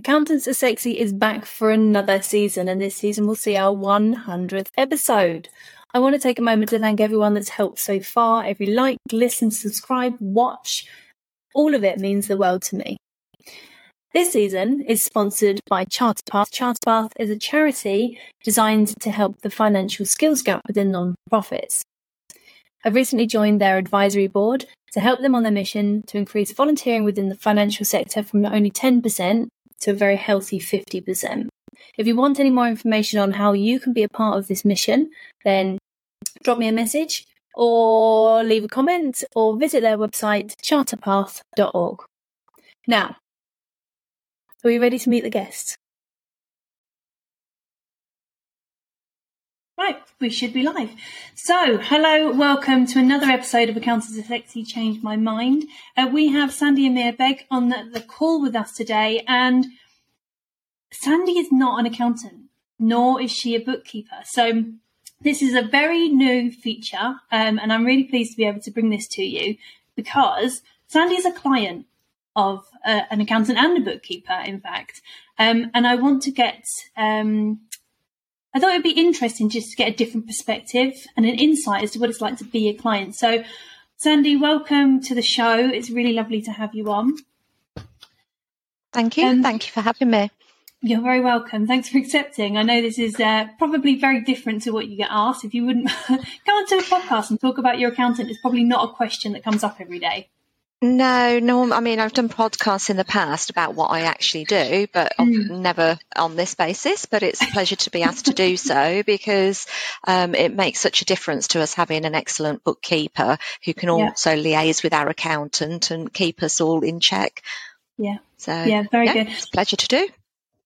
Accountants Are Sexy is back for another season, and this season we'll see our 100th episode. I want to take a moment to thank everyone that's helped so far. Every like, listen, subscribe, watch, all of it means the world to me. This season is sponsored by Chartpath. Chartpath is a charity designed to help the financial skills gap within non-profits. I've recently joined their advisory board to help them on their mission to increase volunteering within the financial sector from only 10% to a very healthy 50%. If you want any more information on how you can be a part of this mission, then drop me a message or leave a comment or visit their website, charterpath.org. Now, are you ready to meet the guests? Right, we should be live. So, hello, welcome to another episode of Accountants Are Sexy Changed My Mind. We have Sandia Amirbeg on the call with us today, and Sandia is not an accountant, nor is she a bookkeeper. So this is a very new feature, and I'm really pleased to be able to bring this to you because Sandia is a client of an accountant and a bookkeeper, in fact. And I want to get... I thought it would be interesting just to get a different perspective and an insight as to what it's like to be a client. So, Sandia, welcome to the show. It's really lovely to have you on. Thank you. Thank you for having me. You're very welcome. Thanks for accepting. I know this is probably very different to what you get asked. If you wouldn't come onto a podcast and talk about your accountant, it's probably not a question that comes up every day. No. I mean, I've done podcasts in the past about what I actually do, but never on this basis. But it's a pleasure to be asked to do so because it makes such a difference to us having an excellent bookkeeper who can also liaise with our accountant and keep us all in check. Yeah. So, very good. It's a pleasure to do.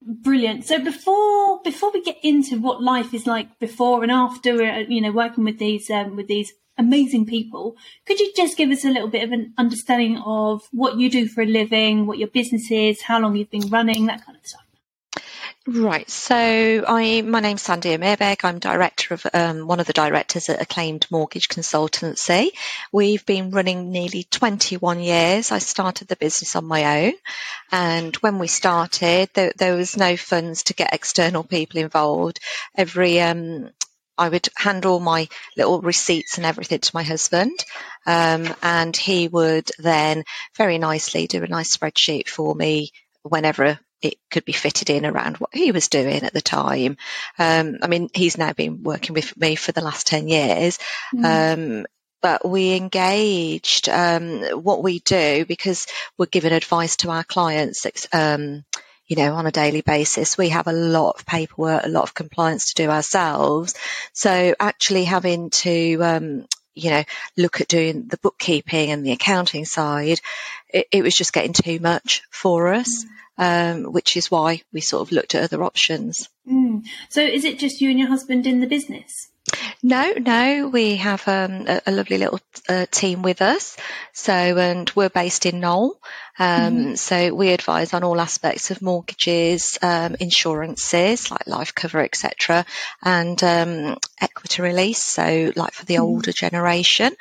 Brilliant. So before we get into what life is like before and after, you know, working with these amazing people, could you just give us a little bit of an understanding of what you do for a living, what your business is, how long you've been running, that kind of stuff? Right. So my name's Sandia Amirbeg. I'm director of one of the directors at Acclaimed Mortgage Consultancy. We've been running nearly 21 years. I started the business on my own. And when we started, there was no funds to get external people involved. I would hand all my little receipts and everything to my husband, and he would then very nicely do a nice spreadsheet for me whenever it could be fitted in around what he was doing at the time. I mean, he's now been working with me for the last 10 years. But we engaged what we do because we're giving advice to our clients on a daily basis. We have a lot of paperwork, a lot of compliance to do ourselves. So actually having to, look at doing the bookkeeping and the accounting side, it was just getting too much for us, which is why we sort of looked at other options. So is it just you and your husband in the business? No, we have a lovely little team with us. So, and we're based in Knowle. So we advise on all aspects of mortgages, insurances like life cover, etc., and equity release. So, like for the older generation.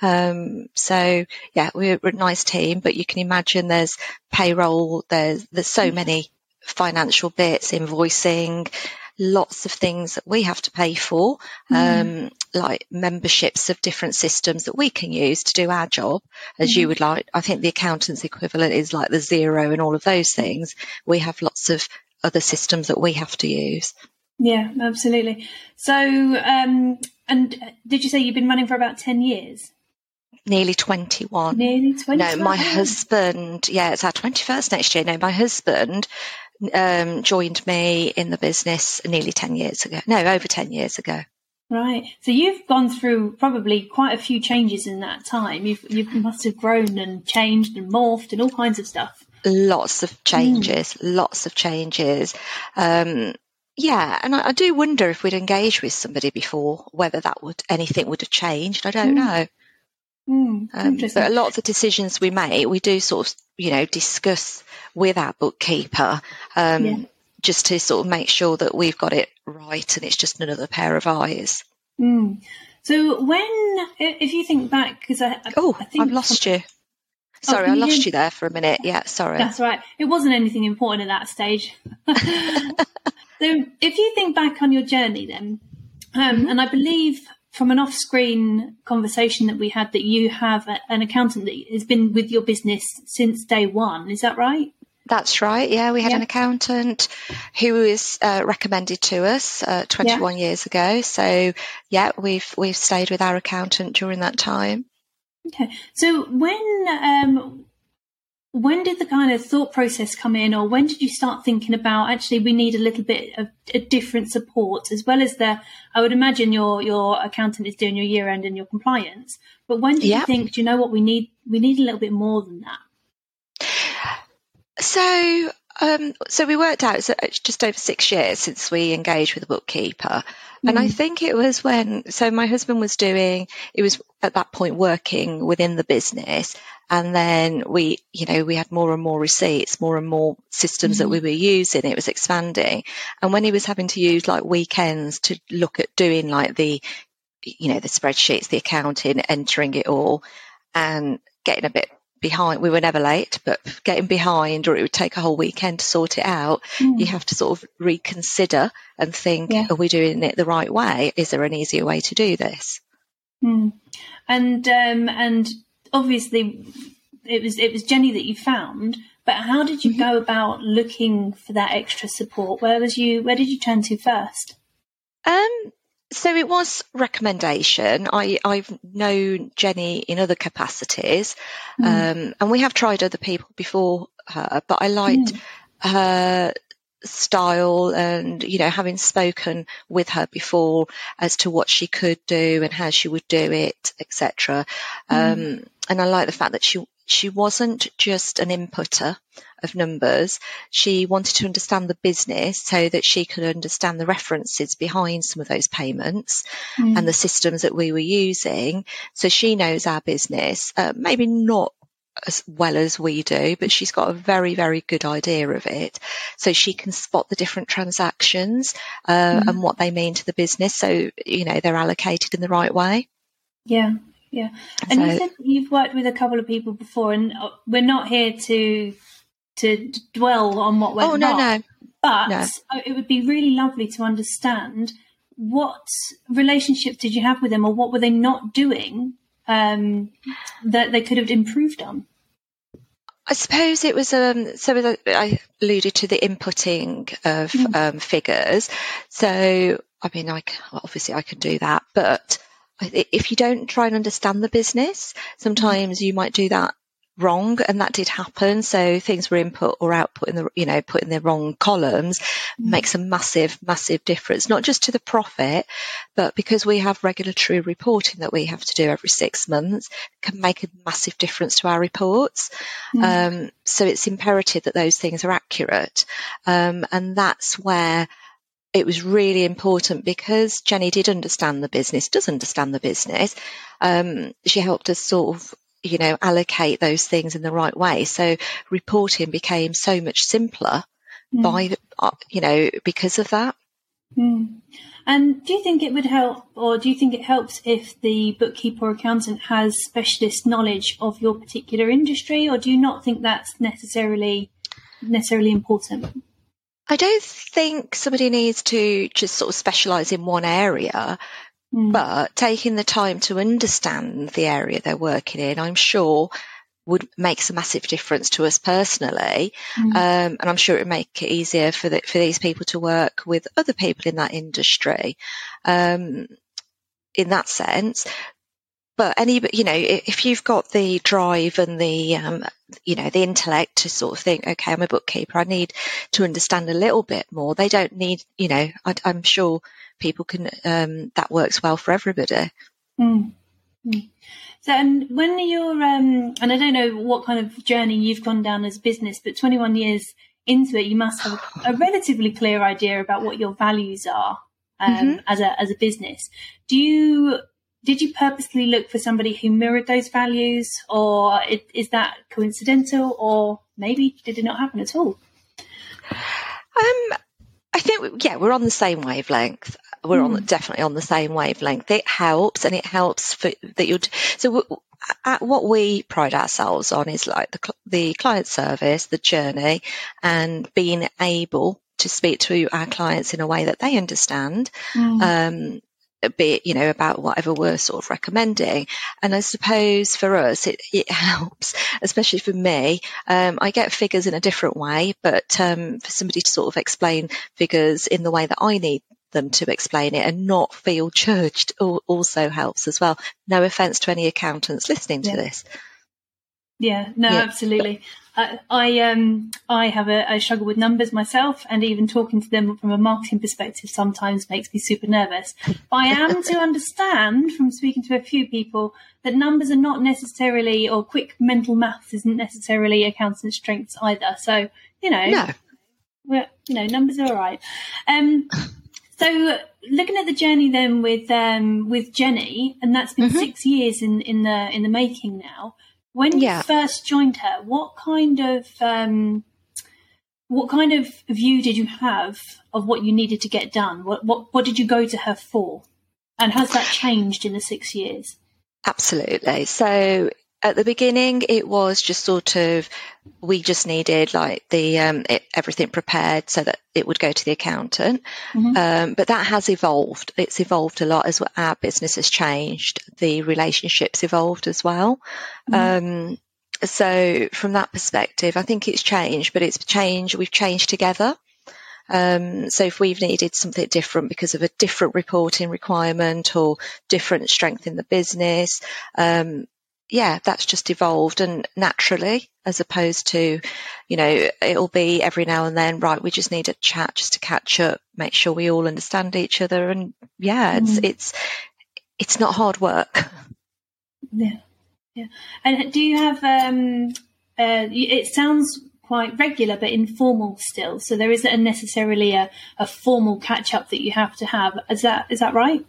We're a nice team, but you can imagine there's payroll. There's so many financial bits, invoicing. Lots of things that we have to pay for, like memberships of different systems that we can use to do our job, as you would like. I think the accountant's equivalent is like the Xero and all of those things. We have lots of other systems that we have to use. Yeah, absolutely. So, and did you say you've been running for about 10 years? Nearly 21. No, my husband, it's our 21st next year. No, my husband... joined me in the business nearly 10 years ago. No, over 10 years ago. Right. So you've gone through probably quite a few changes in that time. You must have grown and changed and morphed and all kinds of stuff. Lots of changes. And I do wonder if we'd engaged with somebody before, whether anything would have changed. I don't know. But a lot of the decisions we make, we do sort of, discuss with our bookkeeper just to sort of make sure that we've got it right and it's just another pair of eyes. So if you think back, because I think I've lost you. Sorry, I lost you there for a minute. Yeah, sorry. That's right. It wasn't anything important at that stage. So if you think back on your journey then, and I believe from an off-screen conversation that we had that you have an accountant that has been with your business since day one. Is that right? That's right. Yeah, we had an accountant who was recommended to us 21 years ago. So, yeah, we've stayed with our accountant during that time. Okay. So when did the kind of thought process come in, or when did you start thinking about actually we need a little bit of a different support as well as the, I would imagine your accountant is doing your year end and your compliance, but when did you think, do you know what, we need a little bit more than that? So we worked out so just over 6 years since we engaged with a bookkeeper. And I think it was when, so my husband was at that point working within the business. And then we had more and more receipts, more and more systems that we were using. It was expanding. And when he was having to use like weekends to look at doing like the spreadsheets, the accounting, entering it all and getting a bit behind, we were never late, but getting behind or it would take a whole weekend to sort it out, you have to sort of reconsider and think, are we doing it the right way? Is there an easier way to do this? And obviously it was Jenny that you found, but how did you go about looking for that extra support? Where did you turn to first? So it was recommendation. I've known Jenny in other capacities, and we have tried other people before her, but I liked her style and, having spoken with her before as to what she could do and how she would do it, etc. And I like the fact that she wasn't just an inputter of numbers. She wanted to understand the business so that she could understand the references behind some of those payments and the systems that we were using. So she knows our business, maybe not as well as we do, but she's got a very, very good idea of it. So she can spot the different transactions and what they mean to the business. So, they're allocated in the right way. Yeah. Yeah. And so, you said you've worked with a couple of people before, and we're not here to dwell on what went wrong. It would be really lovely to understand what relationship did you have with them, or what were they not doing that they could have improved on? I suppose it was, so I alluded to the inputting of figures. So, I mean, obviously I can do that, but if you don't try and understand the business, sometimes you might do that wrong, and that did happen. So things were input or output in the put in the wrong columns makes a massive difference, not just to the profit, but because we have regulatory reporting that we have to do every 6 months, can make a massive difference to our reports. So it's imperative that those things are accurate, and that's where it was really important, because Jenny does understand the business. She helped us sort of, allocate those things in the right way. So reporting became so much simpler because of that. And do you think it would help, or do you think it helps if the bookkeeper or accountant has specialist knowledge of your particular industry, or do you not think that's necessarily important? I don't think somebody needs to just sort of specialise in one area, but taking the time to understand the area they're working in, I'm sure would make a massive difference to us personally. And I'm sure it would make it easier for these people to work with other people in that industry in that sense. But if you've got the drive and the, the intellect to sort of think, okay, I'm a bookkeeper, I need to understand a little bit more. They don't need, I'm sure people can, that works well for everybody. So, and when you're, and I don't know what kind of journey you've gone down as business, but 21 years into it, you must have a relatively clear idea about what your values are as a business. Did you purposely look for somebody who mirrored those values, or is that coincidental, or maybe did it not happen at all? I think, we're on the same wavelength. we're definitely on the same wavelength. It helps, and it helps for that you'd. So what we pride ourselves on is like the client service, the journey, and being able to speak to our clients in a way that they understand. Be it, you know, about whatever we're sort of recommending. And I suppose for us it helps, especially for me. I get figures in a different way, but for somebody to sort of explain figures in the way that I need them to explain it and not feel judged also helps as well. No offense to any accountants listening to this. Absolutely. I have a struggle with numbers myself, and even talking to them from a marketing perspective sometimes makes me super nervous. But I am to understand from speaking to a few people that numbers are not necessarily, or quick mental maths isn't necessarily accountant's strengths either. So, you know, numbers are all right. So looking at the journey then with Jenny, and that's been 6 years in the making now. When you first joined her, what kind of view did you have of what you needed to get done? What did you go to her for? And has that changed in the 6 years? Absolutely. So at the beginning, it was just sort of, we just needed like the everything prepared so that it would go to the accountant. But that has evolved. It's evolved a lot as well. Our business has changed. The relationship's evolved as well. So from that perspective, I think it's changed, but it's changed. We've changed together. So if we've needed something different because of a different reporting requirement or different strength in the business, that's just evolved and naturally, as opposed to, you know, it'll be every now and then, right, we just need a chat just to catch up, make sure we all understand each other. And it's not hard work. And do you have it sounds quite regular but informal still, so there isn't necessarily a formal catch up that you have to have. Is that right?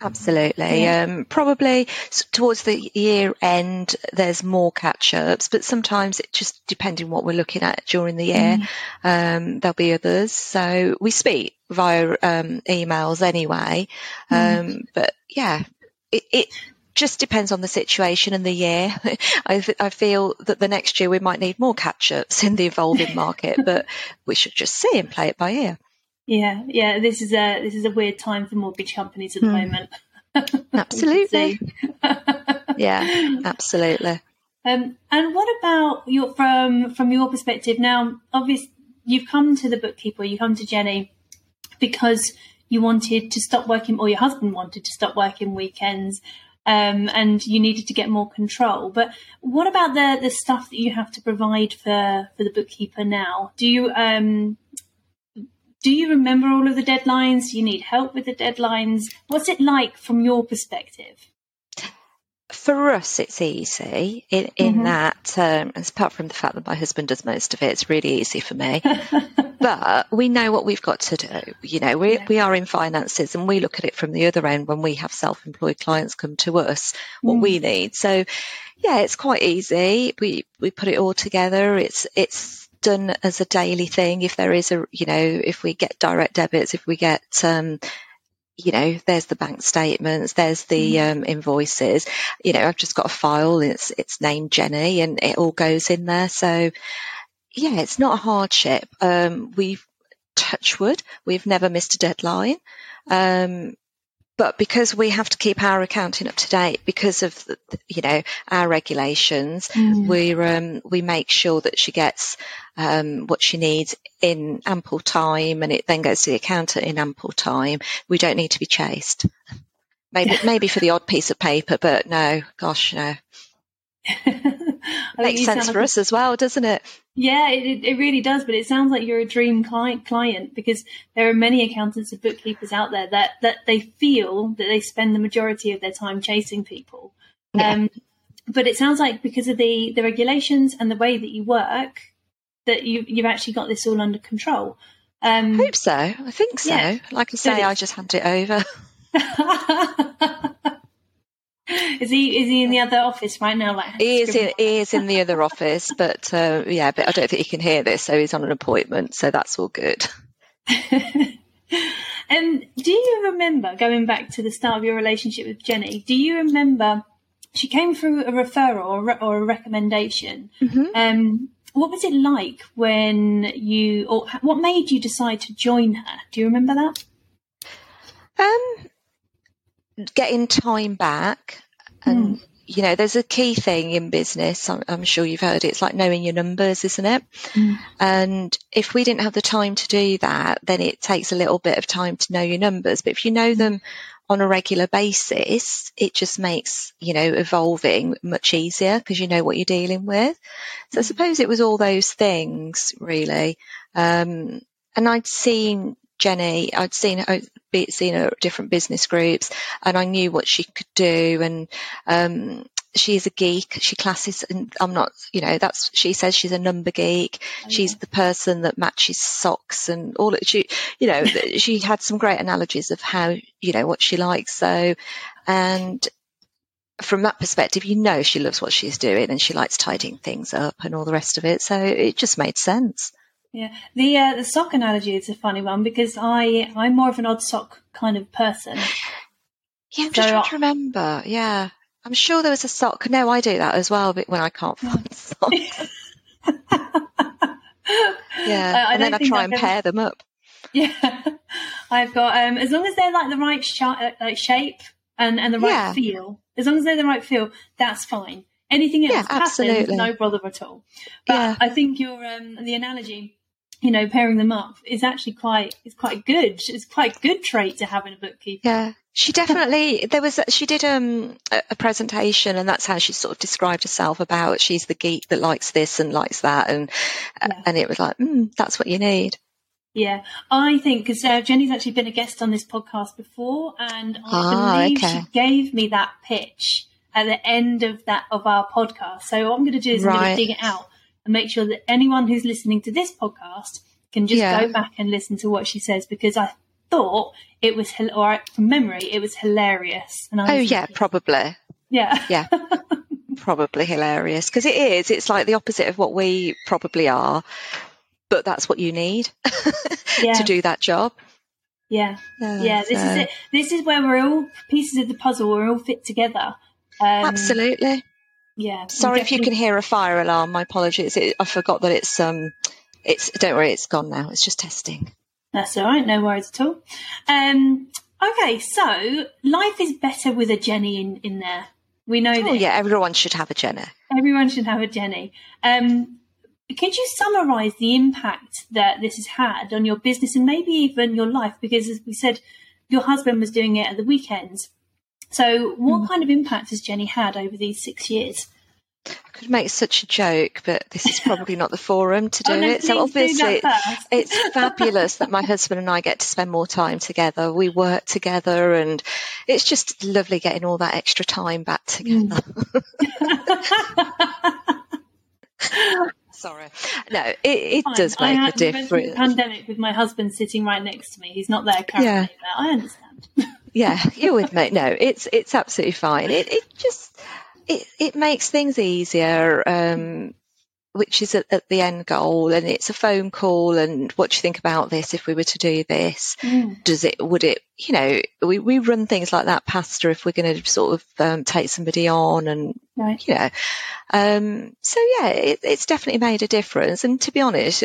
Absolutely. Probably towards the year end, there's more catch-ups, but sometimes it just depending what we're looking at during the year, there'll be others. So we speak via emails anyway, but it just depends on the situation and the year. I feel that the next year we might need more catch-ups in the evolving market, but we should just see and play it by ear. Yeah. This is a weird time for mortgage companies at the moment. Absolutely. Absolutely. And what about from your perspective now? Obviously, you've come to the bookkeeper, you come to Jenny because you wanted to stop working, or your husband wanted to stop working weekends, and you needed to get more control. But what about the stuff that you have to provide for the bookkeeper now? Do you remember all of the deadlines? Do you need help with the deadlines? What's it like from your perspective? For us, it's easy in that, apart from the fact that my husband does most of it, it's really easy for me. But we know what we've got to do. You know, we are in finances, and we look at it from the other end when we have self-employed clients come to us, what we need. So, it's quite easy. We put it all together. It's done as a daily thing. If there is if we get direct debits, if we get there's the bank statements, there's the invoices, I've just got a file, it's named Jenny, and it all goes in there. So it's not a hardship. We've touch wood, we've never missed a deadline, but because we have to keep our accounting up to date because of our regulations, we make sure that she gets what she needs in ample time, and it then goes to the accountant in ample time. We don't need to be chased. Maybe for the odd piece of paper, but no, gosh, no. Makes sense for us as well, doesn't it? Yeah, it really does. But it sounds like you're a dream client, because there are many accountants and bookkeepers out there that they feel that they spend the majority of their time chasing people. But it sounds like because of the regulations and the way that you work, that you've actually got this all under control. I hope so. I think so. Yeah. Like I say, I just hand it over. Is he in the other office right now? Like he is in the other office, but I don't think he can hear this, so he's on an appointment, so that's all good. Do you remember, going back to the start of your relationship with Jenny, do you remember she came through a referral or a recommendation? Mm-hmm. What was it like when you, or what made you decide to join her? Do you remember that? Getting time back. And, you know, there's a key thing in business. I'm sure you've heard it. It's like knowing your numbers, isn't it? Mm. And if we didn't have the time to do that, then it takes a little bit of time to know your numbers. But if you know them on a regular basis, it just makes, you know, evolving much easier because you know what you're dealing with. So I suppose it was all those things, really. And I'd seen Jenny, I'd seen her at different business groups, and I knew what she could do. And she's a geek. She classes, and I'm not, you know, that's, she says she's a number geek. Oh, she's the person that matches socks and all that. She, you know, she had some great analogies of how, you know, what she likes. So, and from that perspective, you know, she loves what she's doing and she likes tidying things up and all the rest of it. So it just made sense. Yeah, the sock analogy is a funny one because I'm more of an odd sock kind of person. Yeah, I'm just trying to remember. Yeah, I'm sure there was a sock. No, I do that as well, but when I can't find socks. Yeah, and then I try and pair them up. Yeah, I've got, as long as they're like the right shape and the right feel, as long as they're the right feel, that's fine. Anything else happens, no bother at all. But I think your the analogy, you know, pairing them up is actually quite good. It's quite a good trait to have in a bookkeeper. Yeah, she definitely, she did a presentation, and that's how she sort of described herself about she's the geek that likes this and likes that, and it was like, that's what you need. Yeah, I think because Jenny's actually been a guest on this podcast before, and I believe she gave me that pitch at the end of our podcast. So what I'm going to do is I'm going to dig it out and make sure that anyone who's listening to this podcast can just go back and listen to what she says, because I thought it was, or from memory, it was hilarious. And probably. Yeah. Yeah. Probably hilarious, because it is. It's like the opposite of what we probably are, but that's what you need to do that job. Yeah. This is it. This is where we're all pieces of the puzzle. We're all fit together. Absolutely. Yeah. Sorry if you can hear a fire alarm. My apologies. I forgot that it's. Don't worry, it's gone now. It's just testing. That's all right. No worries at all. Okay. So life is better with a Jenny in there. We know that. Yeah. Everyone should have a Jenny. Everyone should have a Jenny. Could you summarise the impact that this has had on your business and maybe even your life? Because as we said, your husband was doing it at the weekends. So what kind of impact has Jenny had over these 6 years? I could make such a joke, but this is probably not the forum to do it. So obviously it's fabulous that my husband and I get to spend more time together. We work together, and it's just lovely getting all that extra time back together. Sorry. No, it does make a difference. Pandemic with my husband sitting right next to me. He's not there currently, but I understand. Yeah, you're with me. No, it's absolutely fine. It just makes things easier, which is at the end goal. And it's a phone call. And what do you think about this? If we were to do this, would it? You know, we run things like that past her if we're going to sort of take somebody on, and you know, so yeah, it's definitely made a difference. And to be honest,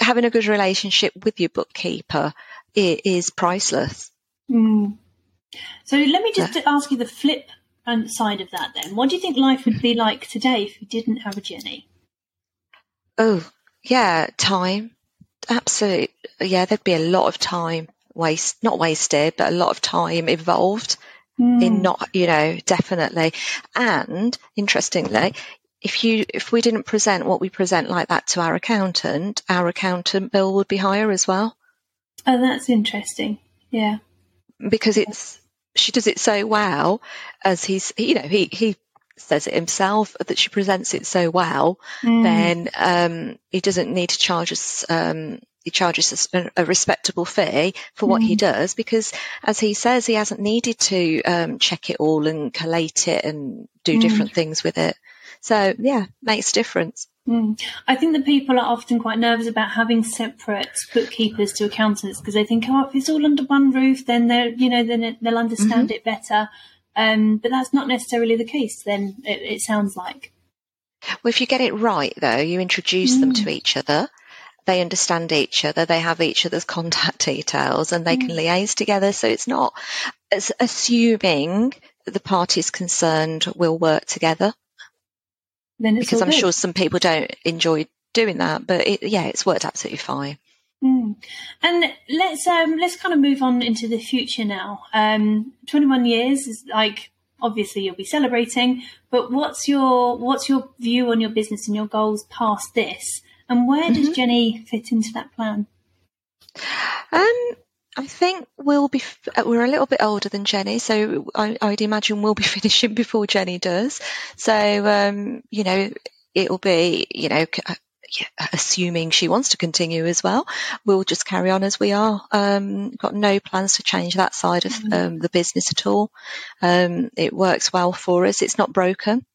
having a good relationship with your bookkeeper, it is priceless. So let me just ask you the flip side of that then. What do you think life would be like today if you didn't have a Jenny? Oh, yeah, time. Absolutely. Yeah, there'd be a lot of time not wasted, but a lot of time involved in not, you know, definitely. And interestingly, if we didn't present what we present like that to our accountant bill would be higher as well. Oh, that's interesting. Yeah. Because she does it so well, as he's, you know, he says it himself that she presents it so well, then he doesn't need to charge us, he charges a respectable fee for what he does, because as he says, he hasn't needed to check it all and collate it and do different things with it. So yeah, makes a difference. I think that people are often quite nervous about having separate bookkeepers to accountants because they think, oh, if it's all under one roof, then they'll understand it better. But that's not necessarily the case. Then it sounds like. Well, if you get it right, though, you introduce them to each other. They understand each other. They have each other's contact details, and they can liaise together. So it's not it's assuming the parties concerned will work together. Because I'm sure some people don't enjoy doing that, but it's worked absolutely fine. And let's kind of move on into the future now. 21 years is like obviously you'll be celebrating, but what's your view on your business and your goals past this, and where does Jenny fit into that plan? I think we're a little bit older than Jenny, so I'd imagine we'll be finishing before Jenny does. So, it'll be, assuming she wants to continue as well, we'll just carry on as we are. Got no plans to change that side of the business at all. It works well for us. It's not broken,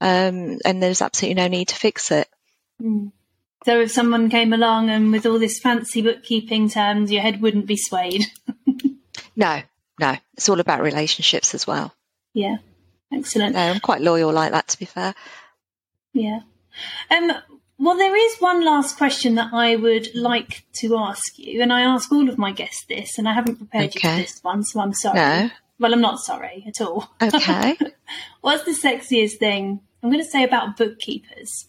and there's absolutely no need to fix it. So if someone came along and with all this fancy bookkeeping terms, your head wouldn't be swayed. No. It's all about relationships as well. Yeah, excellent. No, I'm quite loyal like that, to be fair. Yeah. Well, there is one last question that I would like to ask you, and I ask all of my guests this, and I haven't prepared you for this one, so I'm sorry. No. Well, I'm not sorry at all. Okay. What's the sexiest thing I'm going to say about bookkeepers?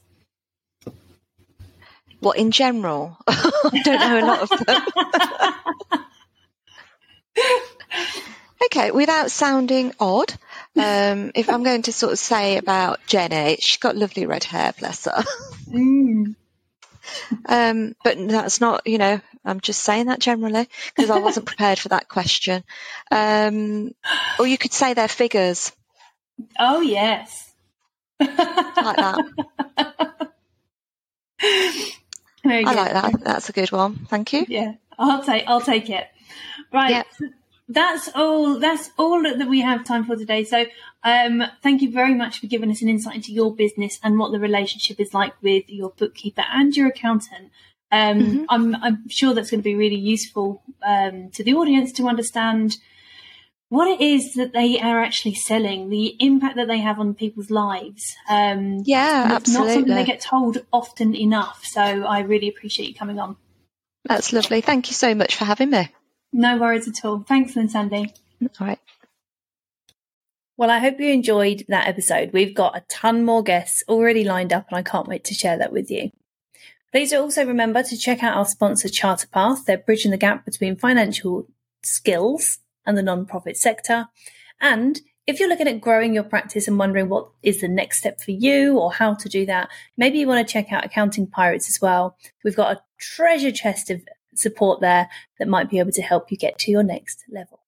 What, in general? I don't know a lot of them. Okay, without sounding odd, if I'm going to sort of say about Jenny, she's got lovely red hair, bless her. But that's not, I'm just saying that generally because I wasn't prepared for that question. Or you could say their figures. Oh, yes. Like that. I like that. That's a good one. Thank you. Yeah, I'll take it. Right. Yep. That's all that we have time for today. So thank you very much for giving us an insight into your business and what the relationship is like with your bookkeeper and your accountant. I'm sure that's going to be really useful to the audience to understand what it is that they are actually selling, the impact that they have on people's lives. It's not something they get told often enough. So I really appreciate you coming on. That's lovely. Thank you so much for having me. No worries at all. Thanks, Sandia. All right. Well, I hope you enjoyed that episode. We've got a ton more guests already lined up, and I can't wait to share that with you. Please also remember to check out our sponsor, Chartpath. They're bridging the gap between financial skills and the non-profit sector. And if you're looking at growing your practice and wondering what is the next step for you or how to do that, maybe you want to check out Accounting Pirates as well. We've got a treasure chest of support there that might be able to help you get to your next level.